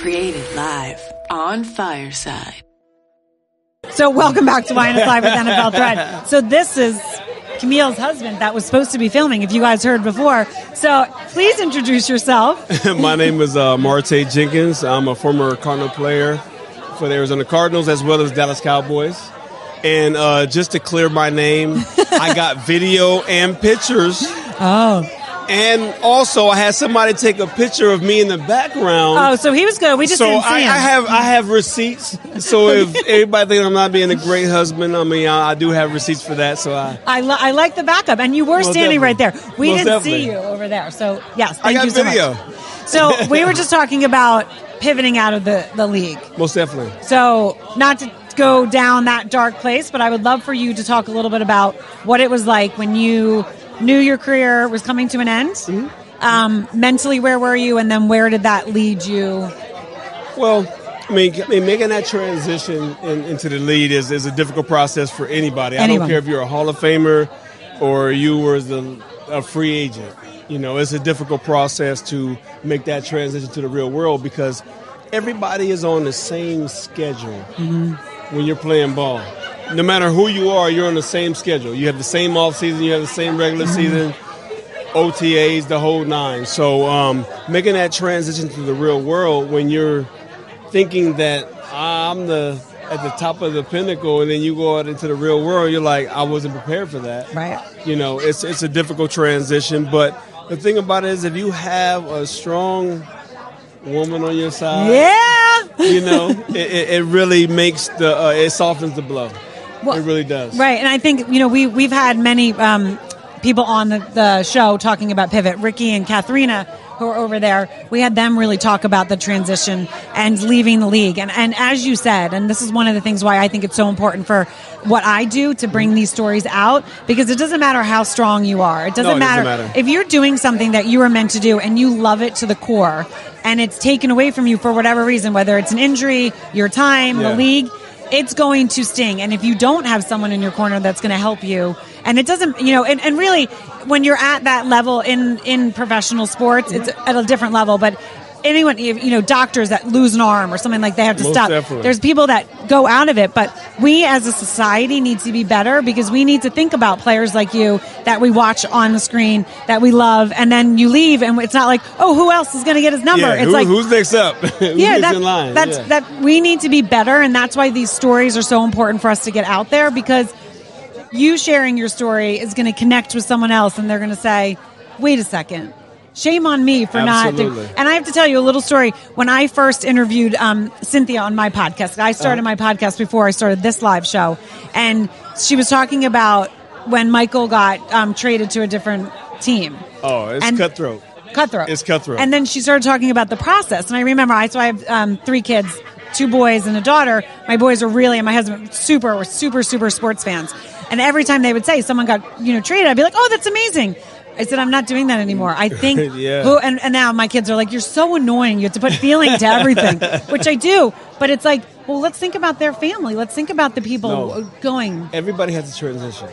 created live on Fireside. So welcome back to YNFL with NFL Thread. So this is Camille's husband that was supposed to be filming, if you guys heard before. So please introduce yourself. My name is Marte Jenkins. I'm a former Cardinal player for the Arizona Cardinals as well as Dallas Cowboys. And just to clear my name, I got video and pictures. Oh. And also, I had somebody take a picture of me in the background. Oh, so he was good. We just didn't see him. I have receipts. So if anybody thinks I'm not being a great husband, I mean, I do have receipts for that. So I like the backup. And you were standing right there. We didn't see you over there. So, yes, thank you so much. I got video. So we were just talking about pivoting out of the league. Most definitely. So not to go down that dark place, but I would love for you to talk a little bit about what it was like when you knew your career was coming to an end. Mm-hmm. Mentally, where were you, and then where did that lead you? Well, I mean making that transition into the league is a difficult process for anybody. Anyone. I don't care if you're a Hall of Famer or you were a free agent. You know, it's a difficult process to make that transition to the real world because everybody is on the same schedule mm-hmm. when you're playing ball. No matter who you are, you're on the same schedule. You have the same off season, you have the same regular season, OTAs, the whole nine. So making that transition to the real world when you're thinking that I'm at the top of the pinnacle, and then you go out into the real world, you're like, I wasn't prepared for that. Right. You know, it's a difficult transition. But the thing about it is, if you have a strong woman on your side, yeah, you know, it really makes it softens the blow. Well, it really does. Right. And I think, you know, we've had many people on the show talking about pivot. Ricky and Katharina, who are over there, we had them really talk about the transition and leaving the league. And as you said, and this is one of the things why I think it's so important for what I do to bring these stories out, because it doesn't matter how strong you are. It doesn't matter. If you're doing something that you were meant to do and you love it to the core and it's taken away from you for whatever reason, whether it's an injury, your time, the league, it's going to sting. And if you don't have someone in your corner that's going to help you, and it doesn't, you know, and really when you're at that level in professional sports, it's at a different level. But anyone, you know, doctors that lose an arm or something like they have to stop. Definitely. There's people that go out of it. But we as a society need to be better because we need to think about players like you that we watch on the screen, that we love. And then you leave and it's not like, oh, who else is going to get his number? Yeah, it's like, who's next up? who's next in line? We need to be better. And that's why these stories are so important for us to get out there, because you sharing your story is going to connect with someone else and they're going to say, wait a second. Shame on me for Absolutely. Not. And I have to tell you a little story. When I first interviewed Cynthia on my podcast, I started my podcast before I started this live show. And she was talking about when Michael got traded to a different team. Oh, it's cutthroat. It's cutthroat. And then she started talking about the process. And I remember, so I have 3 kids, 2 boys and a daughter. My boys and my husband were super, super sports fans. And every time they would say someone got, you know, traded, I'd be like, oh, that's amazing. I said, I'm not doing that anymore. I think, and now my kids are like, you're so annoying. You have to put feeling to everything, which I do. But it's like, well, let's think about their family. Let's think about the people going. Everybody has a transition.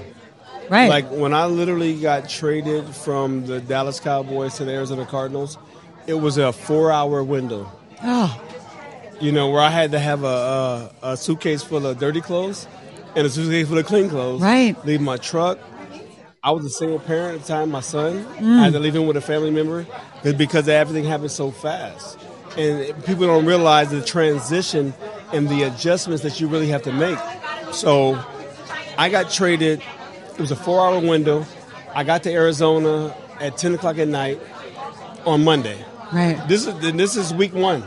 Right. Like when I literally got traded from the Dallas Cowboys to the Arizona Cardinals, it was a 4-hour window. Oh. You know, where I had to have a suitcase full of dirty clothes and a suitcase full of clean clothes. Right. Leave my truck. I was a single parent at the time, my son. I had to leave him with a family member because everything happened so fast. And people don't realize the transition and the adjustments that you really have to make. So I got traded. It was a 4-hour window. I got to Arizona at 10 o'clock at night on Monday. Right. This is week one.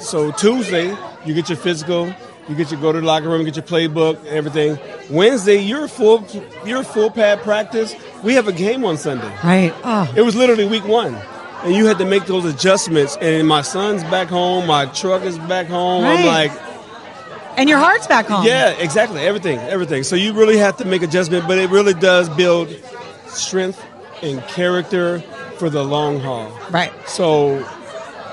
So Tuesday, you get your physical. You get to go to the locker room, get your playbook, everything. Wednesday, you're full pad practice. We have a game on Sunday. Right. Oh. It was literally week one. And you had to make those adjustments. And my son's back home. My truck is back home. Right. I'm like. And your heart's back home. Yeah, exactly. Everything. So you really have to make adjustments. But it really does build strength and character for the long haul. Right. So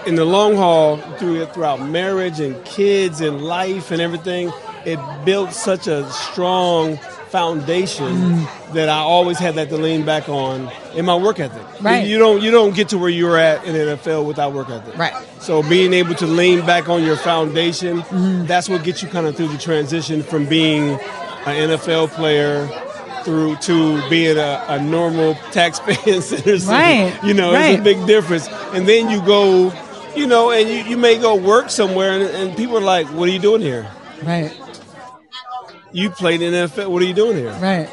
in the long haul, throughout marriage and kids and life and everything, it built such a strong foundation that I always had that to lean back on in my work ethic. Right. You don't get to where you're at in the NFL without work ethic. Right. So being able to lean back on your foundation, that's what gets you kind of through the transition from being an NFL player through to being a normal taxpaying citizen. Right. You know, right. It's a big difference. And then you go, you know, and you may go work somewhere and people are like, what are you doing here? Right. You played in the NFL. What are you doing here? Right.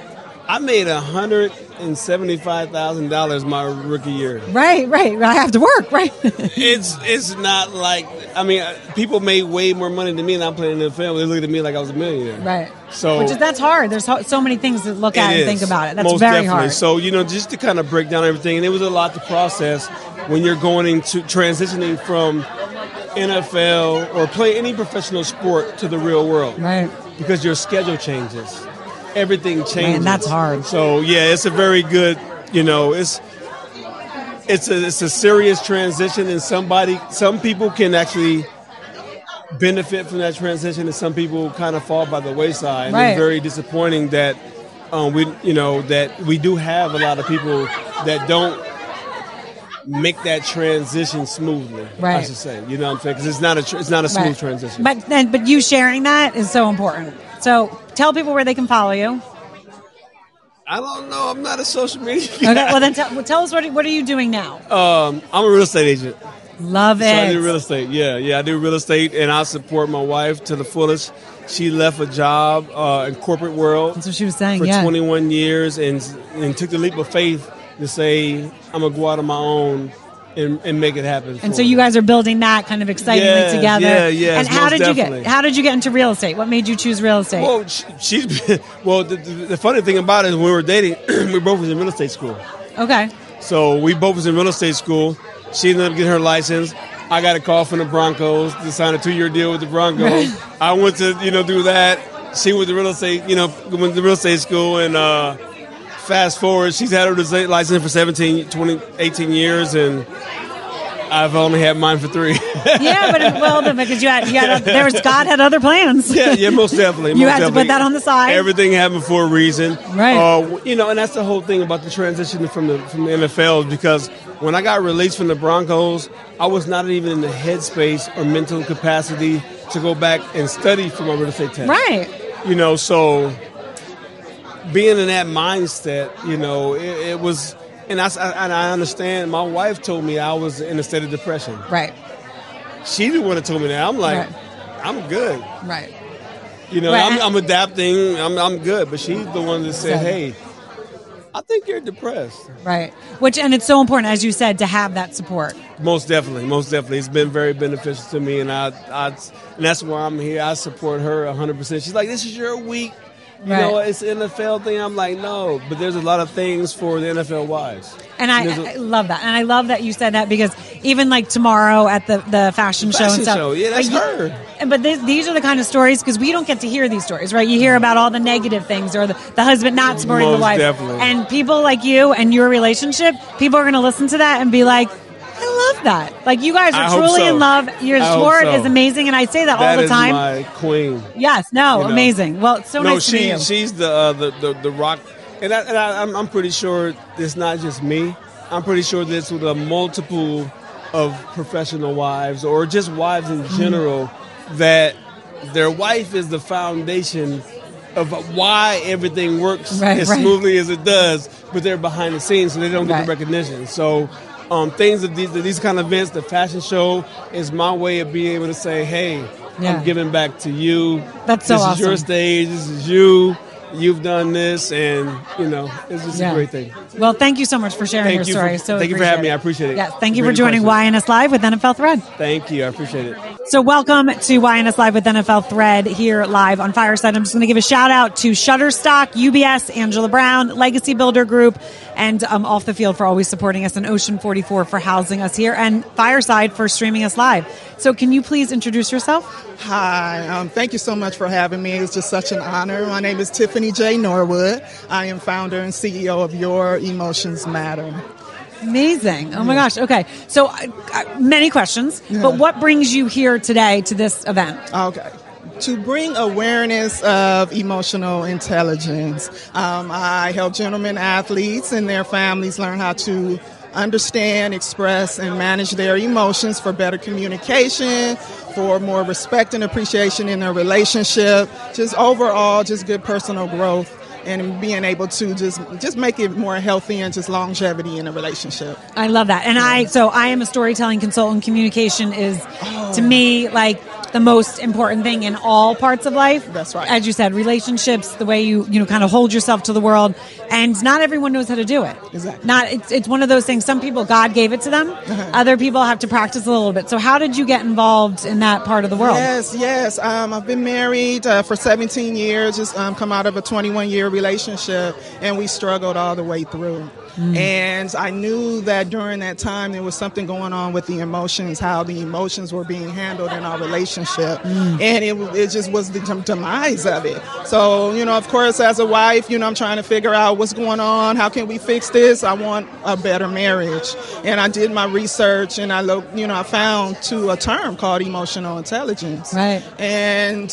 I made $175,000 my rookie year. Right, right. I have to work, right? It's not like, I mean, people made way more money than me and I'm playing in the NFL. They looked at me like I was a millionaire. Right. So that's hard. There's so many things to look at and think about it. That's very hard. So, you know, just to kind of break down everything, and it was a lot to process when you're going into transitioning from NFL or play any professional sport to the real world. Right. Because your schedule changes. Everything changes. Man, that's hard. So, yeah, it's a very good, you know, it's a serious transition, and some people can actually benefit from that transition, and some people kind of fall by the wayside. Right. And it's very disappointing that we do have a lot of people that don't make that transition smoothly. Right. I should say, you know what I'm saying? Because it's not a smooth transition. But you sharing that is so important. So tell people where they can follow you. I don't know. I'm not a social media guy. Okay, well then tell us what are you doing now? I'm a real estate agent. Love it. So I do real estate. Yeah, I do real estate, and I support my wife to the fullest. She left a job in corporate world. That's what she was saying. For 21 years, and took the leap of faith to say, I'm going to go out on my own and make it happen. And so you guys are building that kind of excitingly together. Yeah. And how did you get into real estate? What made you choose real estate? Well, the funny thing about it is when we were dating, we both was in real estate school. Okay. So we both was in real estate school. She ended up getting her license. I got a call from the Broncos to sign a 2-year deal with the Broncos. I went to, do that. She went to real estate school, and fast forward, she's had her license for 18 years, and I've only had mine for 3. Yeah, but because God had other plans. Yeah, most definitely. You had to put that on the side. Everything happened for a reason, right? And that's the whole thing about the transition from the NFL. Because when I got released from the Broncos, I was not even in the headspace or mental capacity to go back and study for my real estate test. Right. So. Being in that mindset, it was, and I understand. My wife told me I was in a state of depression. Right. She didn't want to tell me that. I'm like, I'm good. Right. I'm adapting. I'm good. But she's the one that said, hey, I think you're depressed. Right. And it's so important, as you said, to have that support. Most definitely. It's been very beneficial to me, and and that's why I'm here. I support her 100%. She's like, this is your week. It's an NFL thing. I'm like, no, but there's a lot of things for the NFL wives. And I love that. And I love that you said that, because even like tomorrow at the fashion show and stuff. Yeah, that's her. But these are the kind of stories, because we don't get to hear these stories, right? You hear about all the negative things, or the husband not supporting the wife. Definitely. And people like you and your relationship, people are going to listen to that and be like, I love that. Like, you guys are truly in love. Your sport is amazing, and I say that all the time. That is my queen. Yes, amazing. Well, it's so nice to meet you. No, she's the rock, and I'm pretty sure it's not just me. I'm pretty sure this with a multiple of professional wives, or just wives in general, that their wife is the foundation of why everything works as smoothly as it does, but they're behind the scenes, so they don't get the recognition. So. Things of these kind of events, the fashion show is my way of being able to say, hey, I'm giving back to you. That's so awesome. This is your stage. This is you. You've done this, and, it's just a great thing. Well, thank you so much for sharing your story. Thank you for having me. I appreciate it. Yes, thank you for joining YNS Live with NFL Thread. Thank you. I appreciate it. So welcome to YNS Live with NFL Thread here live on Fireside. I'm just going to give a shout-out to Shutterstock, UBS, Angela Brown, Legacy Builder Group, and Off The Field for always supporting us, and Ocean44 for housing us here, and Fireside for streaming us live. So can you please introduce yourself? Hi. Thank you so much for having me. It's just such an honor. My name is Tiffany J. Norwood. I am founder and CEO of Your Emotions Matter. Amazing. Oh, my gosh. Okay. So many questions, but what brings you here today to this event? Okay. to bring awareness of emotional intelligence. I help gentlemen athletes and their families learn how to understand, express, and manage their emotions for better communication, for more respect and appreciation in their relationship, just overall, just good personal growth and being able to just make it more healthy and just longevity in a relationship. I love that. And I am a storytelling consultant. Communication is, to me, like the most important thing in all parts of life. That's right. As you said, relationships, the way you kind of hold yourself to the world, and not everyone knows how to do it. Exactly. It's one of those things. Some people, God gave it to them. Uh-huh. Other people have to practice a little bit. So how did you get involved in that part of the world? Yes. I've been married for 17 years, just come out of a 21-year relationship, and we struggled all the way through. Mm. And I knew that during that time there was something going on with the emotions, how the emotions were being handled in our relationship. Mm. And it just was the demise of it. So, of course, as a wife, I'm trying to figure out what's going on. How can we fix this? I want a better marriage. And I did my research, and I found a term called emotional intelligence. Right. And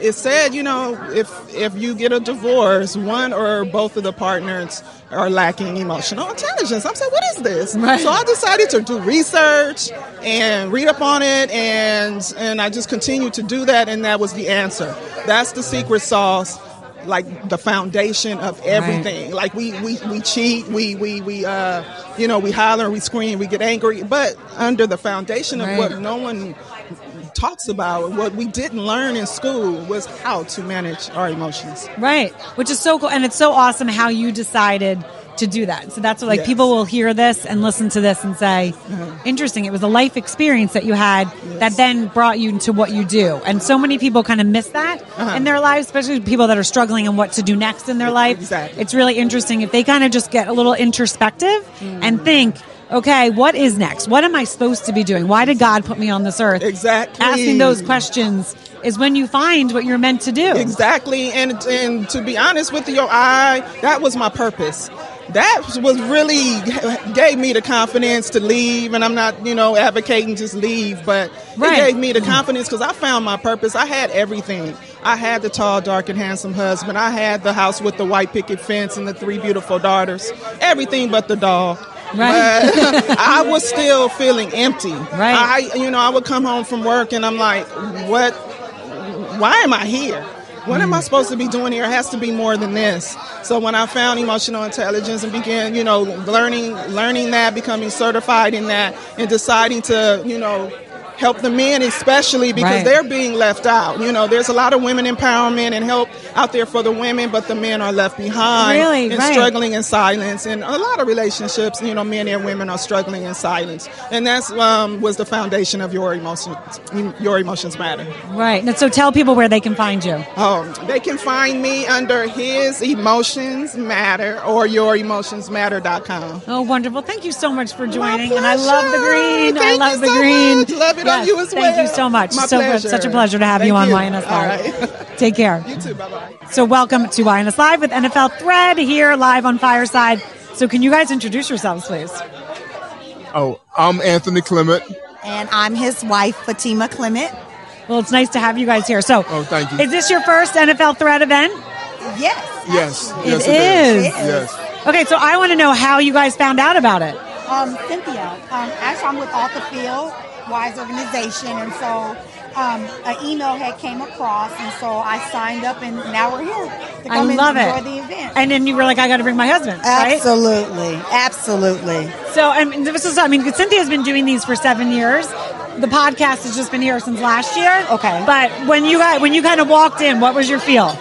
it said, if you get a divorce, one or both of the partners are lacking emotional intelligence. I'm saying, what is this? Right. So I decided to do research and read up on it, and I just continued to do that, and that was the answer. That's the secret sauce, like the foundation of everything. Right. Like we cheat, we holler, we scream, we get angry, but under the foundation of what no one talks about, what we didn't learn in school was how to manage our emotions. Right, which is so cool, and it's so awesome how you decided to do that. So that's what, like, people will hear this and listen to this and say, interesting, it was a life experience that you had that then brought you to what you do. And so many people kind of miss that in their lives, especially people that are struggling and what to do next in their life. Exactly. It's really interesting if they kind of just get a little introspective and think, okay, what is next? What am I supposed to be doing? Why did God put me on this earth? Exactly. Asking those questions is when you find what you're meant to do. Exactly. And to be honest with you, that was my purpose. That was really gave me the confidence to leave. And I'm not, advocating just leave, but it gave me the confidence because I found my purpose. I had everything. I had the tall, dark, and handsome husband. I had the house with the white picket fence and the 3 beautiful daughters. Everything but the doll. Right. But I was still feeling empty. Right. I would come home from work and I'm like, what? Why am I here? What am I supposed to be doing here? It has to be more than this. So when I found emotional intelligence and began, learning that, becoming certified in that, and deciding to, help the men especially because they're being left out. There's a lot of women empowerment and help out there for the women, but the men are left behind and struggling in silence. And a lot of relationships, men and women are struggling in silence. And that's was the foundation of Your Emotions Matter. Right. And so tell people where they can find you. They can find me under His Emotions Matter or YourEmotionsMatter.com. Oh, wonderful. Thank you so much for joining. And I love the green. Love it. Yes, you as well. Thank you so much. Such a pleasure to have you on YNS Live. All right. Take care. You too. Bye-bye. So welcome to YNS Live with NFL Thread here live on Fireside. So can you guys introduce yourselves, please? Oh, I'm Anthony Clement. And I'm his wife, Fatima Clement. Well, it's nice to have you guys here. So, thank you. Is this your first NFL Thread event? Yes. Yes. Yes, it is. Okay, so I want to know how you guys found out about it. Cynthia. Actually, I'm with Off The Field. Wise organization, and so an email had came across, and so I signed up, and now we're here to come enjoy the event. And then you were like, I got to bring my husband, Absolutely. So, Cynthia's been doing these for 7 years. The podcast has just been here since last year. Okay. But when you kind of walked in, what was your feel?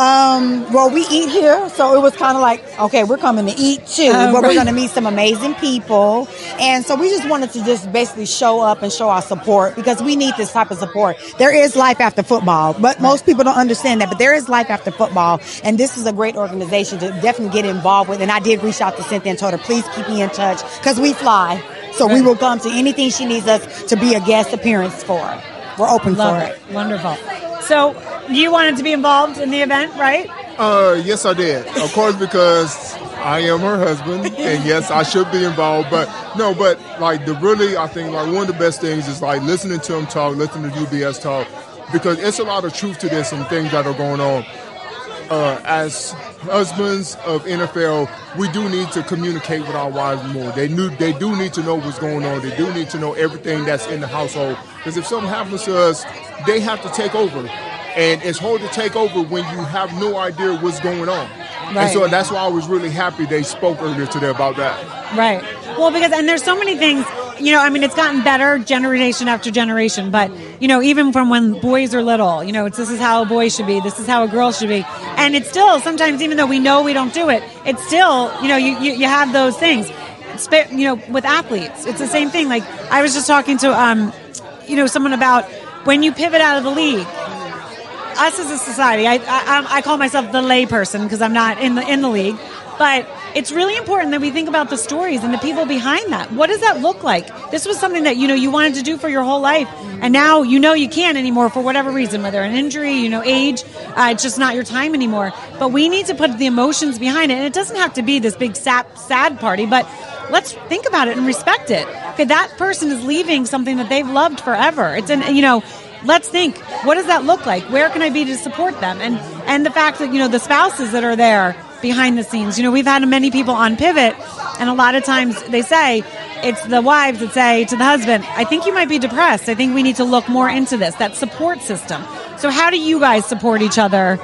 Well, we eat here, so it was kind of like, okay, we're coming to eat too, but we're going to meet some amazing people. And so we just wanted to just basically show up and show our support because we need this type of support. There is life after football, but most people don't understand that, but there is life after football. And this is a great organization to definitely get involved with. And I did reach out to Cynthia and told her, please keep me in touch because we fly. So we will come to anything she needs us to be a guest appearance for. We're open for it. Wonderful. So you wanted to be involved in the event, right? Yes, I did. Of course, because I am her husband, and yes, I should be involved. But no, but like I think one of the best things is like listening to him talk, listening to UBS talk. because it's a lot of truth to this and things that are going on. As husbands of NFL, we do need to communicate with our wives more. They do need to know what's going on. They do need to know everything that's in the household. Because if something happens to us, they have to take over. And it's hard to take over when you have no idea what's going on. Right. And so that's why I was really happy they spoke earlier today about that. Right. Well, because, and there's so many things, you know, I mean, it's gotten better generation after generation, but, you know, even from when boys are little, you know, it's this is how a boy should be, this is how a girl should be. And it's still, sometimes, even though we know we don't do it, it's still, you know, you have those things. You know, with athletes, it's the same thing. Like, I was just talking to, you know, someone about when you pivot out of the league, us as a society, I call myself the lay person because I'm not in the league, but it's really important that we think about the stories and the people behind that. What does that look like? This was something that, you know, you wanted to do for your whole life, and now you know you can't anymore for whatever reason, whether an injury, you know, age, it's just not your time anymore. But we need to put the emotions behind it, and it doesn't have to be this big sad party, but let's think about it and respect it. Okay, that person is leaving something that they've loved forever. It's an, you know, let's think, what does that look like? Where can I be to support them? And the fact that, you know, the spouses that are there behind the scenes, you know, we've had many people on Pivot, and a lot of times they say, it's the wives that say to the husband, I think you might be depressed. I think we need to look more into this, that support system. So how do you guys support each other?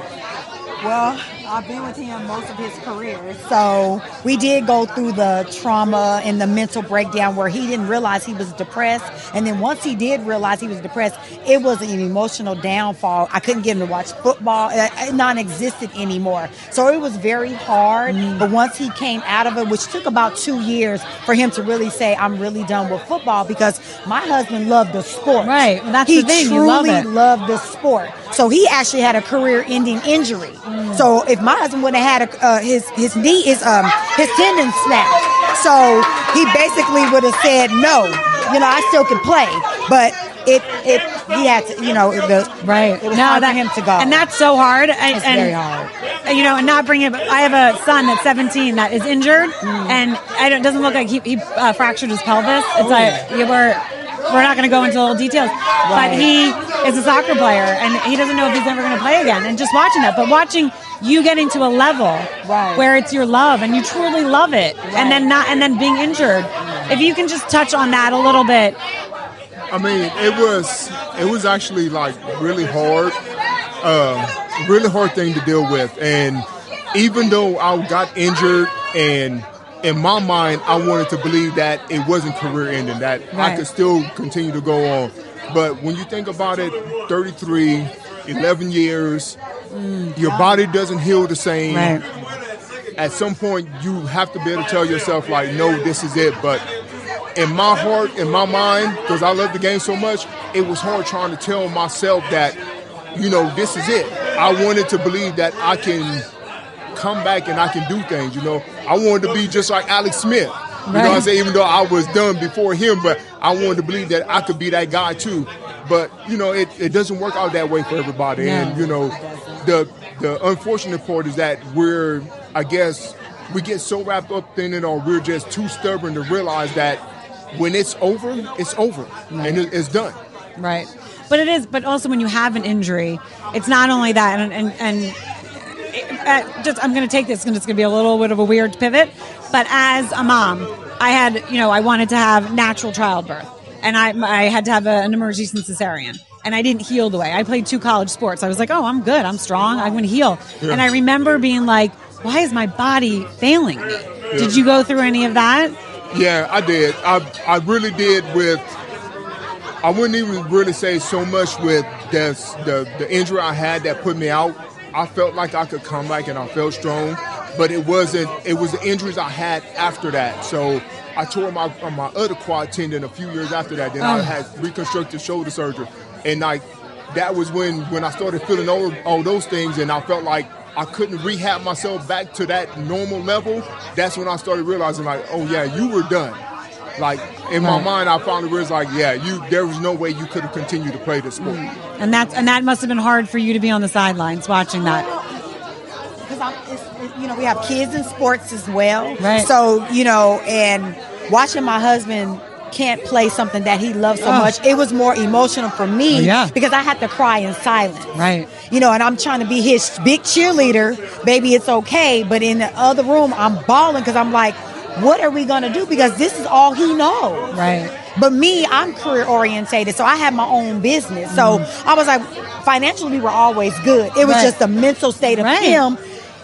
Well, I've been with him most of his career. So we did go through the trauma and the mental breakdown where he didn't realize he was depressed. And then once he did realize he was depressed, it was an emotional downfall. I couldn't get him to watch football. It non-existent anymore. So it was very hard. Mm-hmm. But once he came out of it, which took about 2 years for him to really say, I'm really done with football, because my husband loved the sport. Right. Well, that's the thing. He truly loved the sport. So he actually had a career-ending injury. Mm. So if my husband would have had a, his knee is his tendon snapped, so he basically would have said no. You know, I still can play, but it he had to. You know, it was hard for him to go, and that's so hard. It's very hard. You know, and not bring him. I have a son that's 17 that is injured, and it doesn't look like he fractured his pelvis. It's We're not going to go into little details, right. But he is a soccer player, and he doesn't know if he's ever going to play again. And just watching that, but watching you get into a level where it's your love and you truly love it, and then being injured. If you can just touch on that a little bit. I mean, it was actually like really hard thing to deal with. And even though I got injured and. In my mind, I wanted to believe that it wasn't career ending, that I could still continue to go on. But when you think about it, 33, 11 years, your body doesn't heal the same. Right. At some point, you have to be able to tell yourself, like, no, this is it. But in my heart, in my mind, because I love the game so much, it was hard trying to tell myself that, you know, this is it. I wanted to believe that I can come back and I can do things, you know. I wanted to be just like Alex Smith, you know what I'm saying, even though I was done before him, but I wanted to believe that I could be that guy too. But, you know, it doesn't work out that way for everybody. No. And, you know, the unfortunate part is that we get so wrapped up in it, or we're just too stubborn to realize that when it's over and it's done. Right. But it is, but also when you have an injury, it's not only that, and I'm going to take this because it's going to be a little bit of a weird pivot, but as a mom, I wanted to have natural childbirth, and I had to have an emergency cesarean, and I didn't heal the way. I played 2 college sports. I was like, oh, I'm good. I'm strong. I'm going to heal. Yeah. And I remember being like, why is my body failing me? Yeah. Did you go through any of that? Yeah, I did. I really did with... I wouldn't even really say so much with the injury I had that put me out. I felt like I could come back and I felt strong, but it was the injuries I had after that. So I tore my other quad tendon a few years after that. Then I had reconstructive shoulder surgery. And like that was when I started feeling all those things, and I felt like I couldn't rehab myself back to that normal level. That's when I started realizing, like, oh yeah, you were done. Like, in my mind, I finally realized, like, yeah, there was no way you could have continued to play this sport. And that must have been hard for you to be on the sidelines watching that. Because, you know, we have kids in sports as well. Right. So, you know, and watching my husband can't play something that he loves so much. It was more emotional for me because I had to cry in silence. Right. You know, and I'm trying to be his big cheerleader. Baby, it's okay. But in the other room, I'm bawling because I'm like, what are we going to do? Because this is all he knows. Right. But me, I'm career orientated, so I have my own business. Mm-hmm. So I was like, financially, we were always good. It was just the mental state of him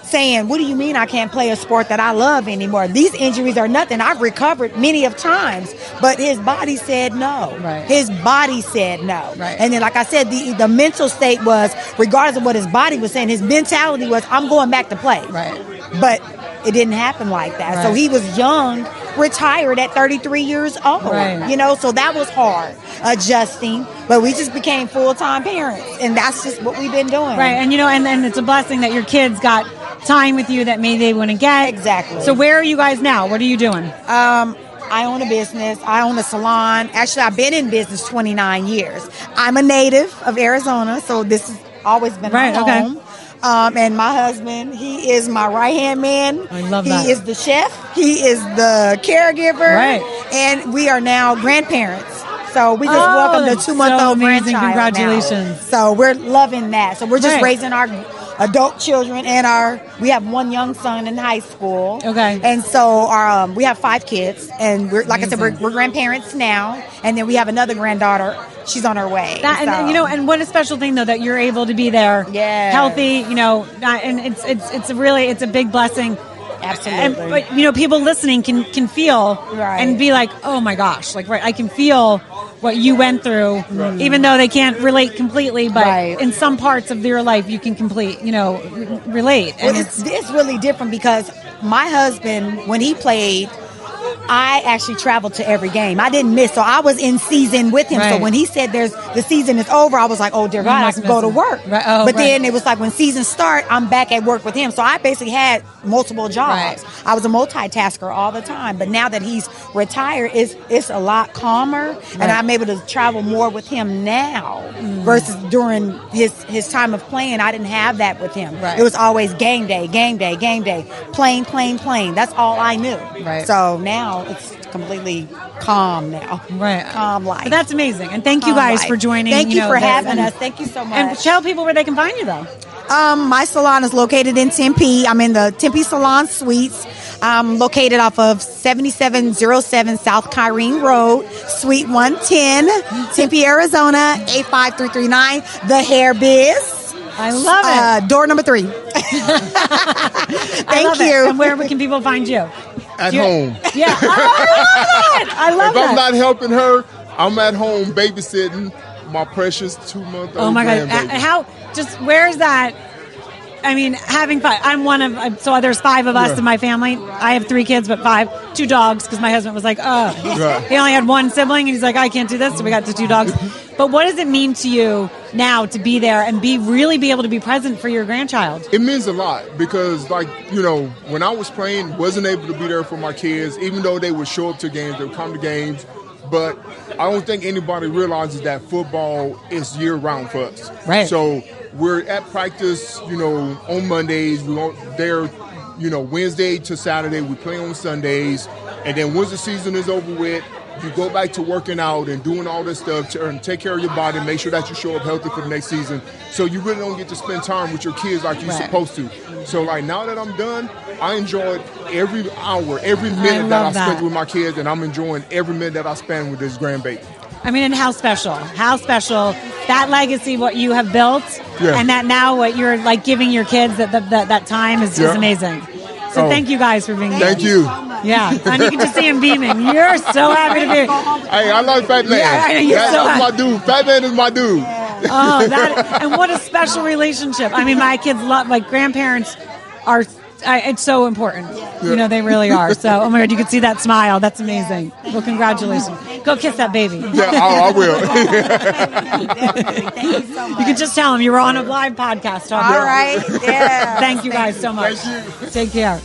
saying, what do you mean I can't play a sport that I love anymore? These injuries are nothing. I've recovered many of times, but his body said no. Right. His body said no. Right. And then, like I said, the mental state was, regardless of what his body was saying, his mentality was, I'm going back to play. Right. But it didn't happen like that. Right. So he was young, retired at 33 years old. Right. You know, so that was hard adjusting, but we just became full-time parents, and that's just what we've been doing. Right. And you know, and it's a blessing that your kids got time with you that maybe they wouldn't get. Exactly. So where are you guys now? What are you doing? I own a business. I own a salon. Actually, I've been in business 29 years. I'm a native of Arizona, so this has always been my home. Okay. And my husband, he is my right-hand man. I love that. He is the chef. He is the caregiver. Right. And we are now grandparents. So we just welcomed the 2-month-old grandchild. Congratulations. Now. So we're loving that. So we're just raising our adult children, and we have one young son in high school. Okay. And so we have 5 kids, and we're like I said, we're grandparents now, and then we have another granddaughter. She's on her way. And you know, and what a special thing though that you're able to be there, healthy. You know, and it's a big blessing. Absolutely. And, but you know, people listening can feel and be like, oh my gosh, like I can feel what you went through, even though they can't relate completely, but in some parts of your life you can relate. Well, and it's really different because my husband, when he played, I actually traveled to every game. I didn't miss. So I was in season with him. Right. So when he said the season is over, I was like, oh, dear God, I can go to work. Right. Oh, but then it was like when season start, I'm back at work with him. So I basically had multiple jobs. Right. I was a multitasker all the time. But now that he's retired, it's a lot calmer. Right. And I'm able to travel more with him now versus during his time of playing. I didn't have that with him. Right. It was always game day, plane. That's all I knew. Right. So now it's completely calm now. Right. Calm life. But that's amazing. And thank you guys for joining. Thank you for having us. Thank you so much. And tell people where they can find you though. My salon is located in Tempe. I'm in the Tempe Salon Suites. I'm located off of 7707 South Kyrene Road, Suite 110, Tempe, Arizona, 85339, The Hair Biz. I love it. Door number 3. Thank you. And where can people find you? At home. Yeah. I love it. If I'm not helping her, I'm at home babysitting my precious 2-month-old. Oh my God. Baby. Where is that? I mean, having fun. There's 5 of us in my family. I have 3 kids, but 5, 2 dogs, because my husband was like, he only had 1 sibling, and he's like, I can't do this, so we got the 2 dogs. But what does it mean to you now to be there and be able to be present for your grandchild? It means a lot because, when I was playing, wasn't able to be there for my kids, even though they would show up to games, they would come to games. But I don't think anybody realizes that football is year-round for us. Right. So we're at practice, on Mondays. We're there, Wednesday to Saturday. We play on Sundays. And then once the season is over with, you go back to working out and doing all this stuff and take care of your body, make sure that you show up healthy for the next season. So you really don't get to spend time with your kids like you're supposed to. So now that I'm done, I enjoyed every hour, every minute that I spent with my kids, and I'm enjoying every minute that I spend with this grandbaby. I mean, and how special that legacy, what you have built, and that now what you're giving your kids that time is just amazing. So thank you guys for being here. Thank you. Yeah, and you can just see him beaming. You're so happy to be here. Hey, I like Fat Man. Yeah, that's my dude. Fat Man is my dude. Yeah. And what a special relationship. I mean, my kids love, grandparents are, it's so important. Yeah. They really are. So, oh my God, you can see that smile. That's amazing. Well, congratulations. Go kiss that baby. Yeah, I will. Thank you so much. You can just tell him you were on a live podcast. All right. Yeah. Thank you guys so much. Thank you. Take care.